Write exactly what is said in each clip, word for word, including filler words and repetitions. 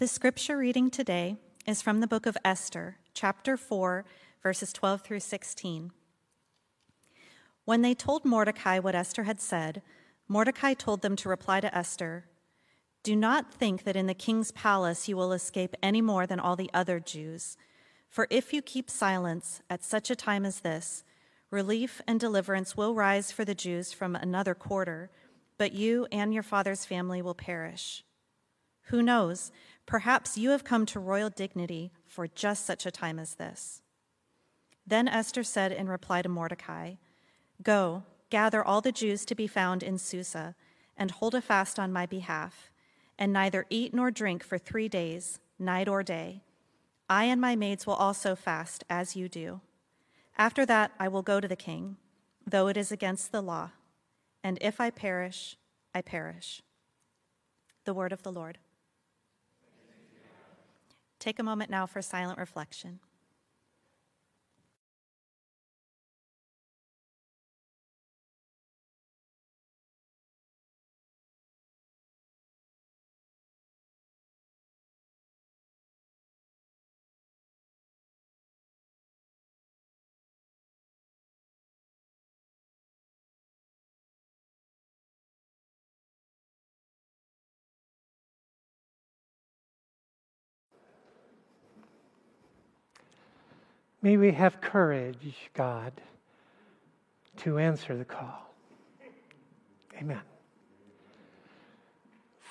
The scripture reading today is from the book of Esther, chapter four, verses twelve through sixteen. When they told Mordecai what Esther had said, Mordecai told them to reply to Esther, "Do not think that in the king's palace you will escape any more than all the other Jews. For if you keep silence at such a time as this, relief and deliverance will rise for the Jews from another quarter, but you and your father's family will perish. Who knows, perhaps you have come to royal dignity for just such a time as this." Then Esther said in reply to Mordecai, "Go, gather all the Jews to be found in Susa, and hold a fast on my behalf, and neither eat nor drink for three days, night or day. I and my maids will also fast, as you do. After that, I will go to the king, though it is against the law. And if I perish, I perish." The word of the Lord. Take a moment now for silent reflection. May we have courage, God, to answer the call. Amen.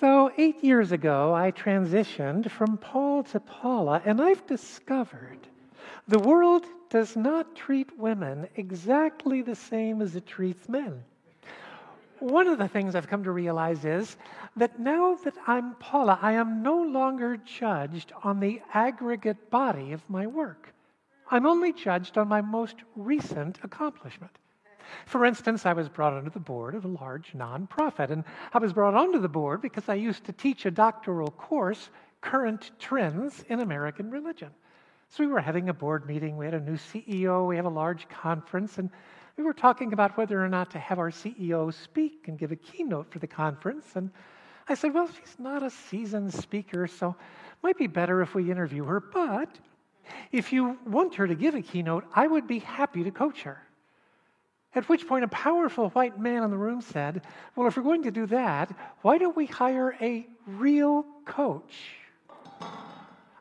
So eight years ago, I transitioned from Paul to Paula, and I've discovered the world does not treat women exactly the same as it treats men. One of the things I've come to realize is that now that I'm Paula, I am no longer judged on the aggregate body of my work. I'm only judged on my most recent accomplishment. For instance, I was brought onto the board of a large nonprofit, and I was brought onto the board because I used to teach a doctoral course, Current Trends in American Religion. So we were having a board meeting, we had a new C E O, we had a large conference, and we were talking about whether or not to have our C E O speak and give a keynote for the conference, and I said, well, she's not a seasoned speaker, so it might be better if we interview her, but if you want her to give a keynote, I would be happy to coach her. At which point, a powerful white man in the room said, well, if we're going to do that, why don't we hire a real coach?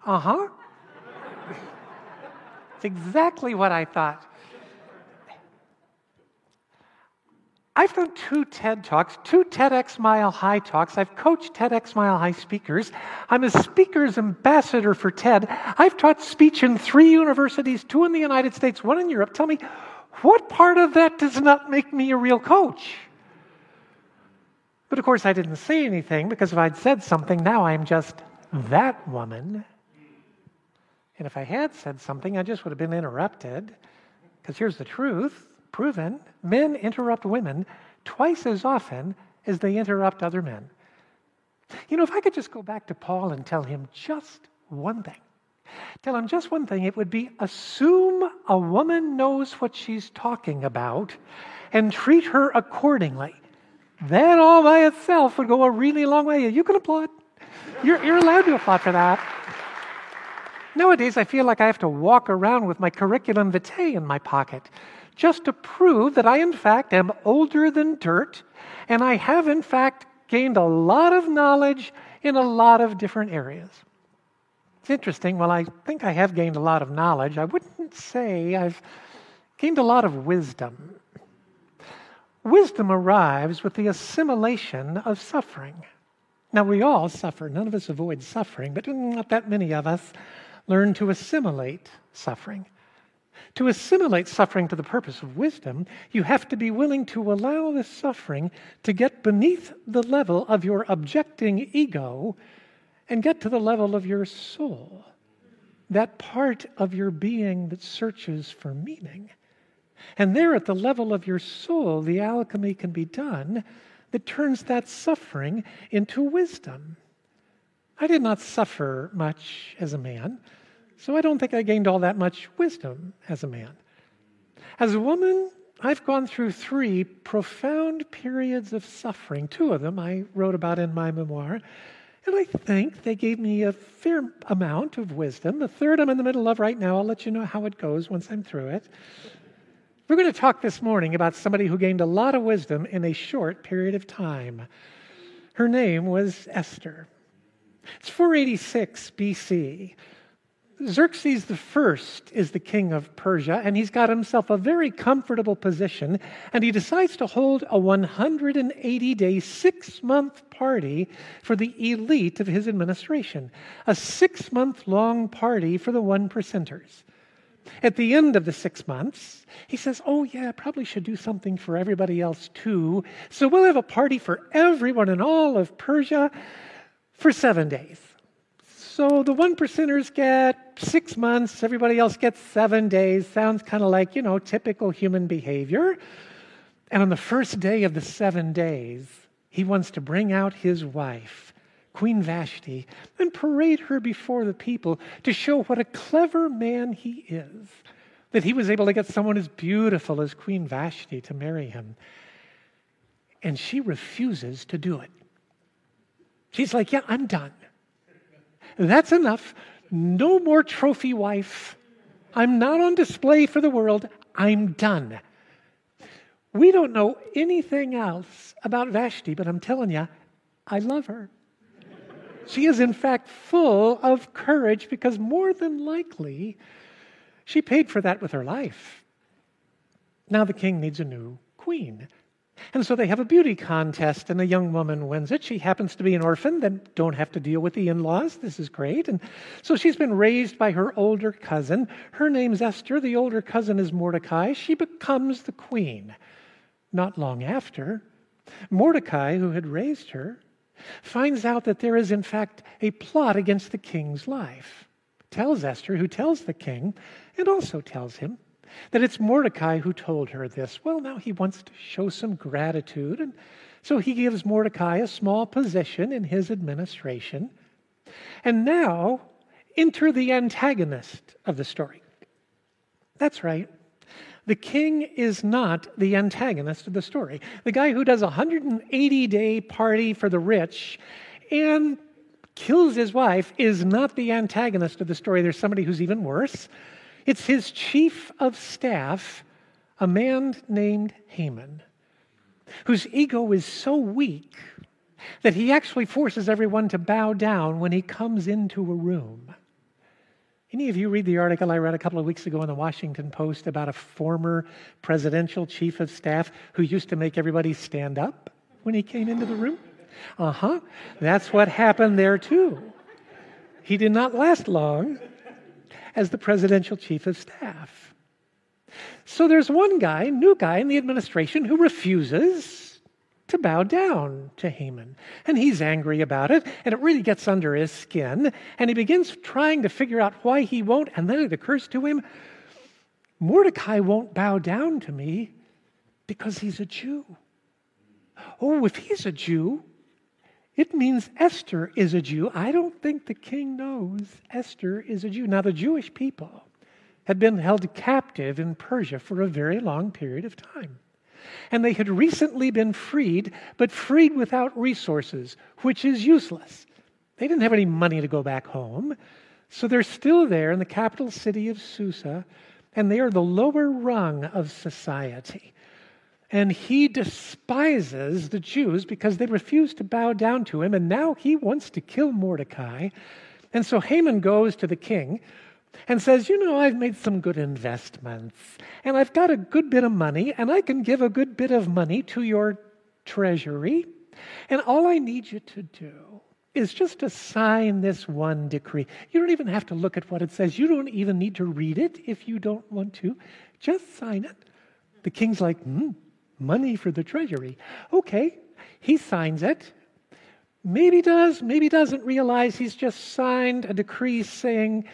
Uh-huh. It's exactly what I thought. I've done two TED Talks, two TEDx Mile High Talks. I've coached TEDx Mile High speakers. I'm a speaker's ambassador for TED. I've taught speech in three universities, two in the United States, one in Europe. Tell me, what part of that does not make me a real coach? But of course, I didn't say anything, because if I'd said something, now I'm just that woman. And if I had said something, I just would have been interrupted, because here's the truth. Proven, men interrupt women twice as often as they interrupt other men. You know, if I could just go back to Paul and tell him just one thing, tell him just one thing, it would be assume a woman knows what she's talking about and treat her accordingly. That all by itself would go a really long way. You can applaud. You're, you're allowed to applaud for that. Nowadays, I feel like I have to walk around with my curriculum vitae in my pocket just to prove that I, in fact, am older than dirt, and I have, in fact, gained a lot of knowledge in a lot of different areas. It's interesting. While I think I have gained a lot of knowledge, I wouldn't say I've gained a lot of wisdom. Wisdom arrives with the assimilation of suffering. Now, we all suffer. None of us avoid suffering, but not that many of us learn to assimilate suffering. To assimilate suffering to the purpose of wisdom, you have to be willing to allow the suffering to get beneath the level of your objecting ego and get to the level of your soul, that part of your being that searches for meaning. And there at the level of your soul, the alchemy can be done that turns that suffering into wisdom. I did not suffer much as a man, so I don't think I gained all that much wisdom as a man. As a woman, I've gone through three profound periods of suffering. Two of them I wrote about in my memoir, And I think they gave me a fair amount of wisdom. The third I'm in the middle of right now. I'll let you know how it goes once I'm through it. We're going to talk this morning about somebody who gained a lot of wisdom in a short period of time. Her name was Esther. It's four eighty-six B C. Xerxes the First is the king of Persia, and he's got himself a very comfortable position, and he decides to hold a one hundred eighty day, six-month party for the elite of his administration, a six-month-long party for the one percenters. At the end of the six months, he says, oh yeah, I probably should do something for everybody else too, so we'll have a party for everyone in all of Persia for seven days. So the one percenters get six months, everybody else gets seven days. Sounds kind of like, you know, typical human behavior. And on the first day of the seven days, he wants to bring out his wife, Queen Vashti, and parade her before the people to show what a clever man he is, that he was able to get someone as beautiful as Queen Vashti to marry him. And she refuses to do it. She's like, yeah, I'm done. That's enough. No more trophy wife. I'm not on display for the world. I'm done. We don't know anything else about Vashti, but I'm telling you, I love her. She is, in fact, full of courage because more than likely, she paid for that with her life. Now the king needs a new queen. And so they have a beauty contest, and a young woman wins it. She happens to be an orphan, then don't have to deal with the in-laws. This is great. And so she's been raised by her older cousin. Her name's Esther. The older cousin is Mordecai. She becomes the queen. Not long after, Mordecai, who had raised her, finds out that there is, in fact, a plot against the king's life. Tells Esther, who tells the king, and also tells him, that it's Mordecai who told her this. Well, now he wants to show some gratitude, and so he gives Mordecai a small position in his administration. And now, enter the antagonist of the story. That's right. The king is not the antagonist of the story. The guy who does a one hundred eighty day party for the rich and kills his wife is not the antagonist of the story. There's somebody who's even worse. It's his chief of staff, a man named Haman, whose ego is so weak that he actually forces everyone to bow down when he comes into a room. Any of you read the article I read a couple of weeks ago in the Washington Post about a former presidential chief of staff who used to make everybody stand up when he came into the room? Uh-huh. That's what happened there, too. He did not last long as the presidential chief of staff. So there's one guy, new guy in the administration, who refuses to bow down to Haman. And he's angry about it, and it really gets under his skin, and he begins trying to figure out why he won't, and then it occurs to him, Mordecai won't bow down to me because he's a Jew. Oh, if he's a Jew, it means Esther is a Jew. I don't think the king knows Esther is a Jew. Now, the Jewish people had been held captive in Persia for a very long period of time. And they had recently been freed, but freed without resources, which is useless. They didn't have any money to go back home. So they're still there in the capital city of Susa, and they are the lower rung of society. And he despises the Jews because they refuse to bow down to him, and now he wants to kill Mordecai. And so Haman goes to the king and says, you know, I've made some good investments, and I've got a good bit of money, and I can give a good bit of money to your treasury, and all I need you to do is just to sign this one decree. You don't even have to look at what it says. You don't even need to read it if you don't want to. Just sign it. The king's like, hmm. Money for the treasury. Okay, he signs it. Maybe does, maybe doesn't realize he's just signed a decree saying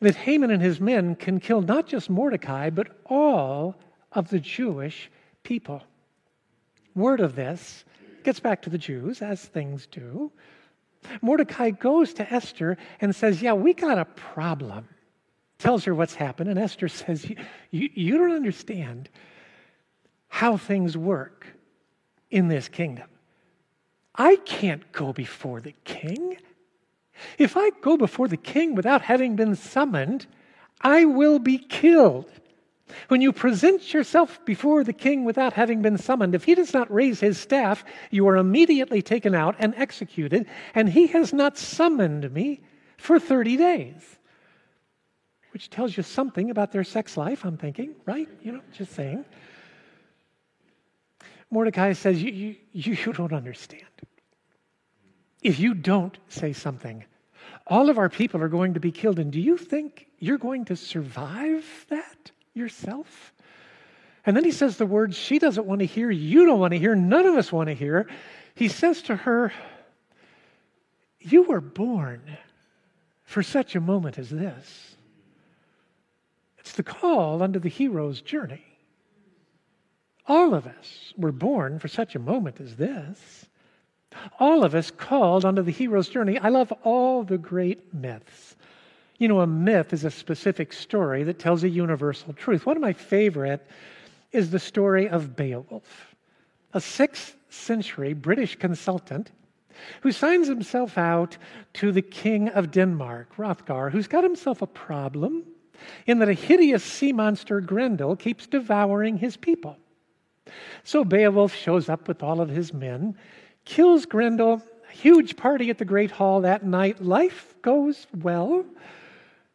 that Haman and his men can kill not just Mordecai, but all of the Jewish people. Word of this gets back to the Jews, as things do. Mordecai goes to Esther and says, yeah, we got a problem. Tells her what's happened, and Esther says, you, you, you don't understand how things work in this kingdom. I can't go before the king. If I go before the king without having been summoned, I will be killed. When you present yourself before the king without having been summoned, if he does not raise his staff, you are immediately taken out and executed, and he has not summoned me for thirty days. Which tells you something about their sex life, I'm thinking, right? You know, just saying. Mordecai says, you, you, you don't understand. If you don't say something, all of our people are going to be killed, and do you think you're going to survive that yourself? And then he says the words she doesn't want to hear, you don't want to hear, none of us want to hear. He says to her, you were born for such a moment as this. It's the call under the hero's journey. All of us were born for such a moment as this. All of us called onto the hero's journey. I love all the great myths. You know, a myth is a specific story that tells a universal truth. One of my favorite is the story of Beowulf, a sixth century British consultant who signs himself out to the king of Denmark, Hrothgar, who's got himself a problem in that a hideous sea monster, Grendel, keeps devouring his people. So Beowulf shows up with all of his men, kills Grendel, huge party at the Great Hall that night. Life goes well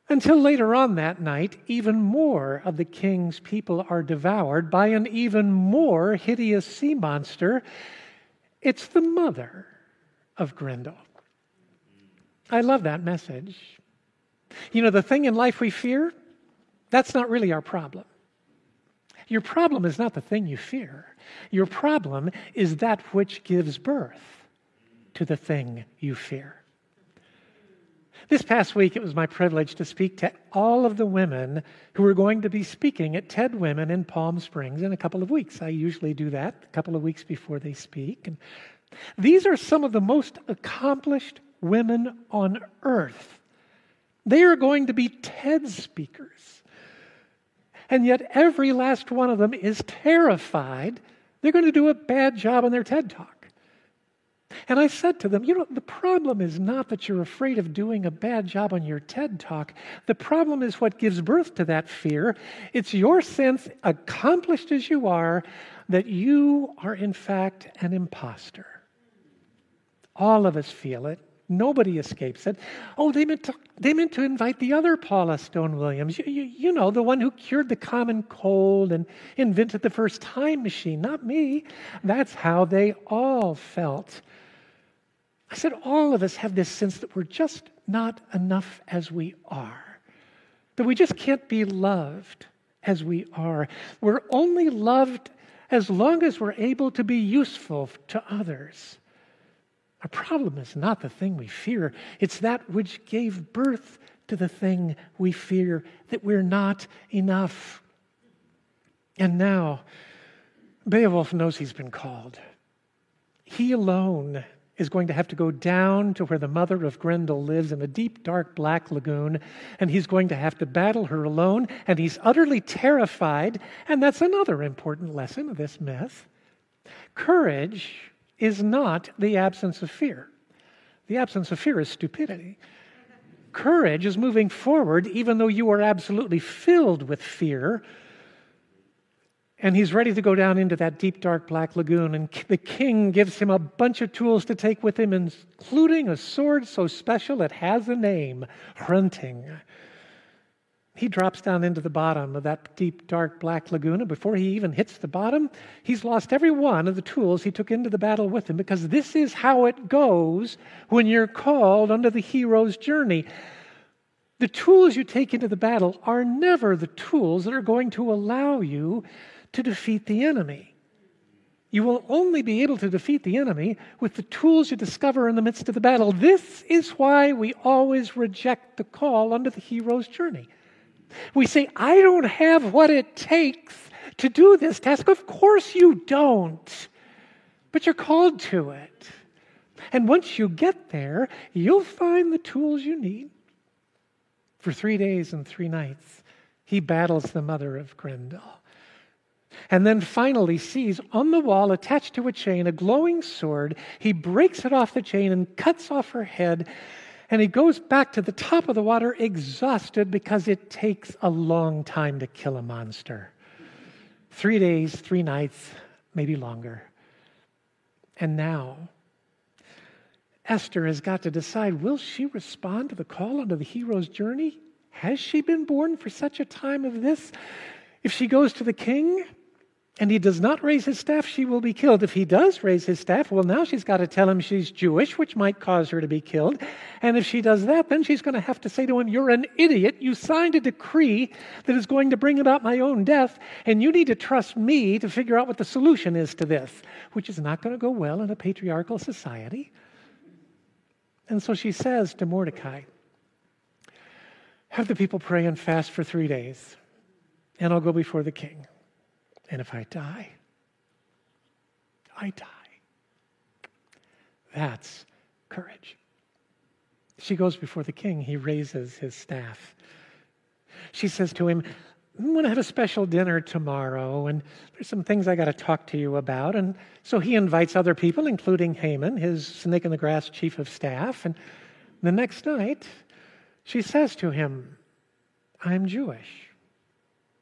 until later on that night, even more of the king's people are devoured by an even more hideous sea monster. It's the mother of Grendel. I love that message. You know, the thing in life we fear, that's not really our problem. Your problem is not the thing you fear. Your problem is that which gives birth to the thing you fear. This past week, it was my privilege to speak to all of the women who are going to be speaking at TED Women in Palm Springs in a couple of weeks. I usually do that a couple of weeks before they speak. And these are some of the most accomplished women on earth. They are going to be TED speakers. And yet every last one of them is terrified they're going to do a bad job on their TED Talk. And I said to them, you know, the problem is not that you're afraid of doing a bad job on your TED Talk. The problem is what gives birth to that fear. It's your sense, accomplished as you are, that you are in fact an imposter. All of us feel it. Nobody escapes it. Oh, they meant to, they meant to invite the other Paula Stone-Williams, you, you, you know, the one who cured the common cold and invented the first time machine, not me. That's how they all felt. I said, all of us have this sense that we're just not enough as we are, that we just can't be loved as we are. We're only loved as long as we're able to be useful to others. Our problem is not the thing we fear. It's that which gave birth to the thing we fear, that we're not enough. And now, Beowulf knows he's been called. He alone is going to have to go down to where the mother of Grendel lives in a deep, dark, black lagoon, and he's going to have to battle her alone, and he's utterly terrified. And that's another important lesson of this myth. Courage is not the absence of fear. The absence of fear is stupidity. Courage is moving forward even though you are absolutely filled with fear. And he's ready to go down into that deep, dark, black lagoon, and the king gives him a bunch of tools to take with him, including a sword so special it has a name, Hrunting. He drops down into the bottom of that deep, dark, black lagoon, and before he even hits the bottom, he's lost every one of the tools he took into the battle with him, because this is how it goes when you're called onto the hero's journey. The tools you take into the battle are never the tools that are going to allow you to defeat the enemy. You will only be able to defeat the enemy with the tools you discover in the midst of the battle. This is why we always reject the call onto the hero's journey. We say, I don't have what it takes to do this task. Of course you don't, but you're called to it. And once you get there, you'll find the tools you need. For three days and three nights, he battles the mother of Grendel. and then finally sees on the wall attached to a chain a glowing sword. He breaks it off the chain and cuts off her head, and he goes back to the top of the water exhausted because it takes a long time to kill a monster. Three days, three nights, maybe longer. And now, Esther has got to decide, will she respond to the call onto the hero's journey? Has she been born for such a time of this? If she goes to the king and he does not raise his staff, she will be killed. If he does raise his staff, well, now she's got to tell him she's Jewish, which might cause her to be killed. And if she does that, then she's going to have to say to him, you're an idiot. You signed a decree that is going to bring about my own death, and you need to trust me to figure out what the solution is to this, which is not going to go well in a patriarchal society. And so she says to Mordecai, have the people pray and fast for three days, and I'll go before the king. And if I die, I die. That's courage. She goes before the king. He raises his staff. She says to him, I'm going to have a special dinner tomorrow, and there's some things I got to talk to you about. And so he invites other people, including Haman, his snake-in-the-grass chief of staff. And the next night, she says to him, I'm Jewish.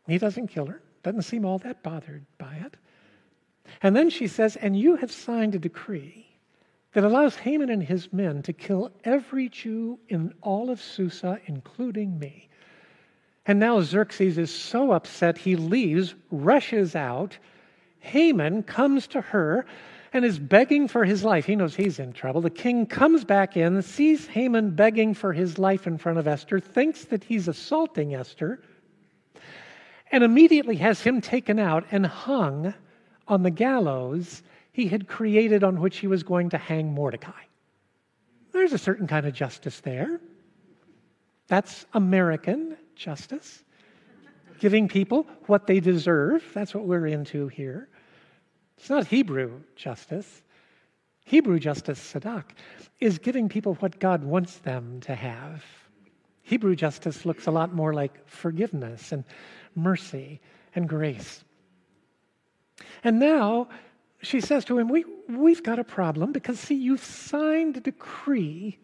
He doesn't kill her, doesn't seem all that bothered by it. And then she says, and you have signed a decree that allows Haman and his men to kill every Jew in all of Susa, including me. And now Xerxes is so upset, he leaves, rushes out. Haman comes to her and is begging for his life. He knows he's in trouble. The king comes back in, sees Haman begging for his life in front of Esther, thinks that he's assaulting Esther, and immediately has him taken out and hung on the gallows he had created on which he was going to hang Mordecai. There's a certain kind of justice there. That's American justice, giving people what they deserve. That's what we're into here. It's not Hebrew justice. Hebrew justice, tzedakah, is giving people what God wants them to have. Hebrew justice looks a lot more like forgiveness and mercy and grace. And now she says to him, we, we've got a problem because, see, you've signed a decree,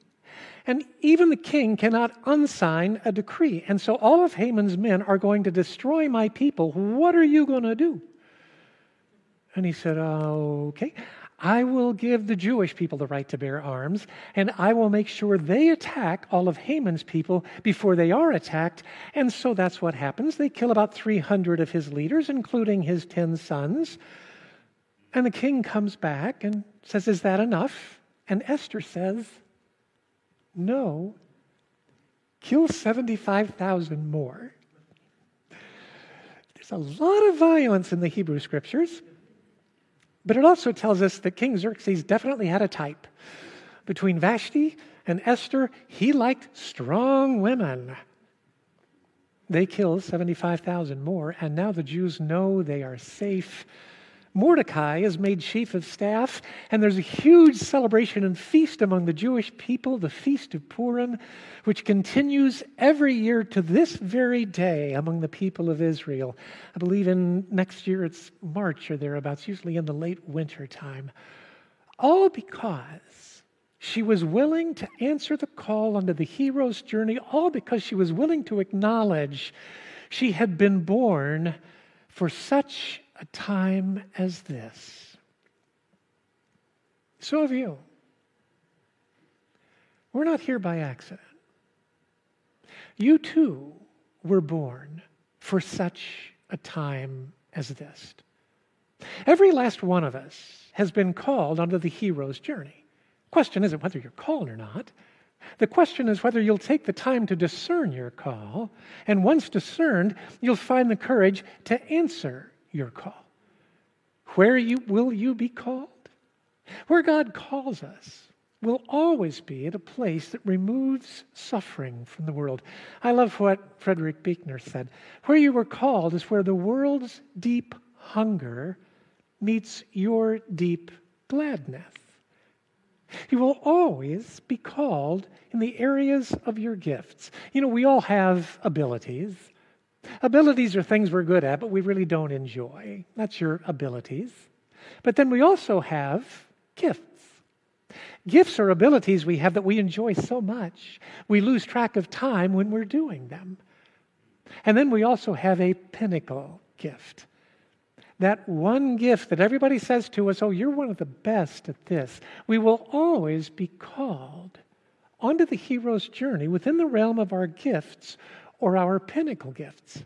and even the king cannot unsign a decree. And so all of Haman's men are going to destroy my people. What are you going to do? And he said, okay, I will give the Jewish people the right to bear arms, and I will make sure they attack all of Haman's people before they are attacked. And so that's what happens. They kill about three hundred of his leaders, including his ten sons. And the king comes back and says, is that enough? And Esther says, no, kill seventy-five thousand more. There's a lot of violence in the Hebrew scriptures. But it also tells us that King Xerxes definitely had a type. Between Vashti and Esther, he liked strong women. They killed seventy-five thousand more, and now the Jews know they are safe. Mordecai is made chief of staff, and there's a huge celebration and feast among the Jewish people, the Feast of Purim, which continues every year to this very day among the people of Israel. I believe in next year it's March or thereabouts, usually in the late winter time. All because she was willing to answer the call onto the hero's journey, all because she was willing to acknowledge she had been born for such a time as this. So have you. We're not here by accident. You too were born for such a time as this. Every last one of us has been called onto the hero's journey. The question isn't whether you're called or not. The question is whether you'll take the time to discern your call, and once discerned, you'll find the courage to answer your call. Where you will you be called? Where God calls us will always be at a place that removes suffering from the world. I love what Frederick Buechner said. Where you were called is where the world's deep hunger meets your deep gladness. You will always be called in the areas of your gifts. You know, we all have abilities. Abilities are things we're good at, but we really don't enjoy. That's your abilities. But then we also have gifts. Gifts are abilities we have that we enjoy so much, we lose track of time when we're doing them. And then we also have a pinnacle gift. That one gift that everybody says to us, oh, you're one of the best at this. We will always be called onto the hero's journey within the realm of our gifts or our pinnacle gifts.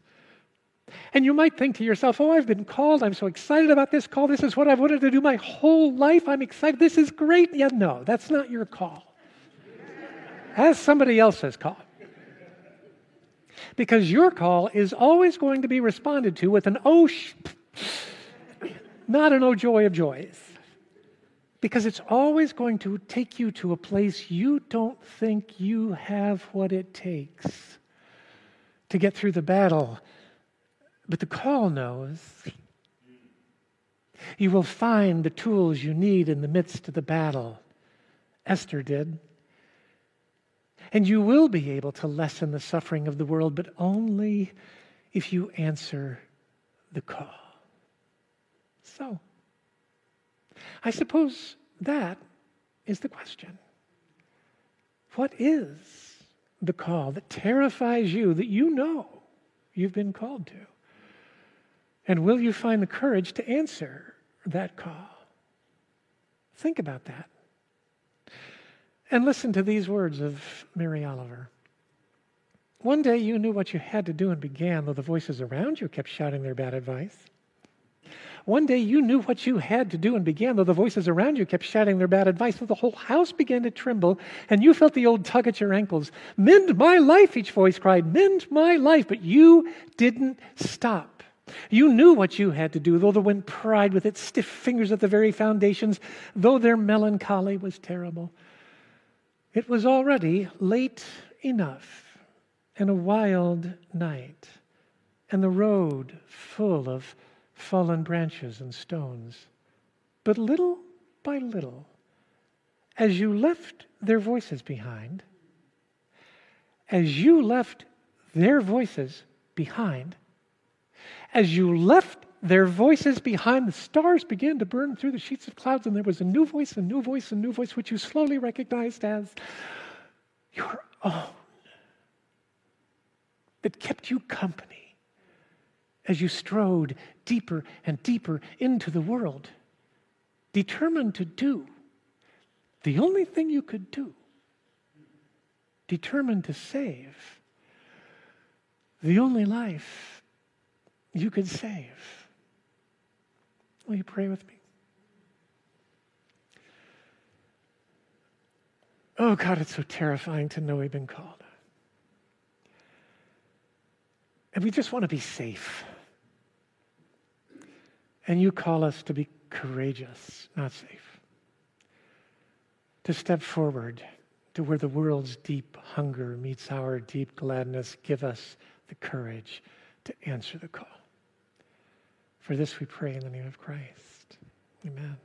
And you might think to yourself, oh, I've been called. I'm so excited about this call. This is what I've wanted to do my whole life. I'm excited. This is great. Yeah, no, that's not your call. That's somebody else's call. Because your call is always going to be responded to with an oh, sh- not an oh, joy of joys. Because it's always going to take you to a place you don't think you have what it takes to get through the battle. But the call knows. You will find the tools you need in the midst of the battle. Esther did. And you will be able to lessen the suffering of the world, but only if you answer the call. So, I suppose that is the question. What is the call that terrifies you, that you know you've been called to? And will you find the courage to answer that call? Think about that. And listen to these words of Mary Oliver. One day you knew what you had to do and began, though the voices around you kept shouting their bad advice. One day you knew what you had to do and began, though the voices around you kept shouting their bad advice, though the whole house began to tremble, and you felt the old tug at your ankles. Mend my life, each voice cried. Mend my life. But you didn't stop. You knew what you had to do, though the wind pried with its stiff fingers at the very foundations, though their melancholy was terrible. It was already late enough and a wild night, and the road full of fallen branches and stones. But little by little, as you left their voices behind, as you left their voices behind, As you left their voices behind, the stars began to burn through the sheets of clouds, and there was a new voice, a new voice, a new voice, which you slowly recognized as your own, that kept you company as you strode deeper and deeper into the world, determined to do the only thing you could do, determined to save the only life you could save. Will you pray with me? Oh God, it's so terrifying to know we've been called. And we just want to be safe. And you call us to be courageous, not safe. To step forward to where the world's deep hunger meets our deep gladness. Give us the courage to answer the call. For this we pray in the name of Christ. Amen.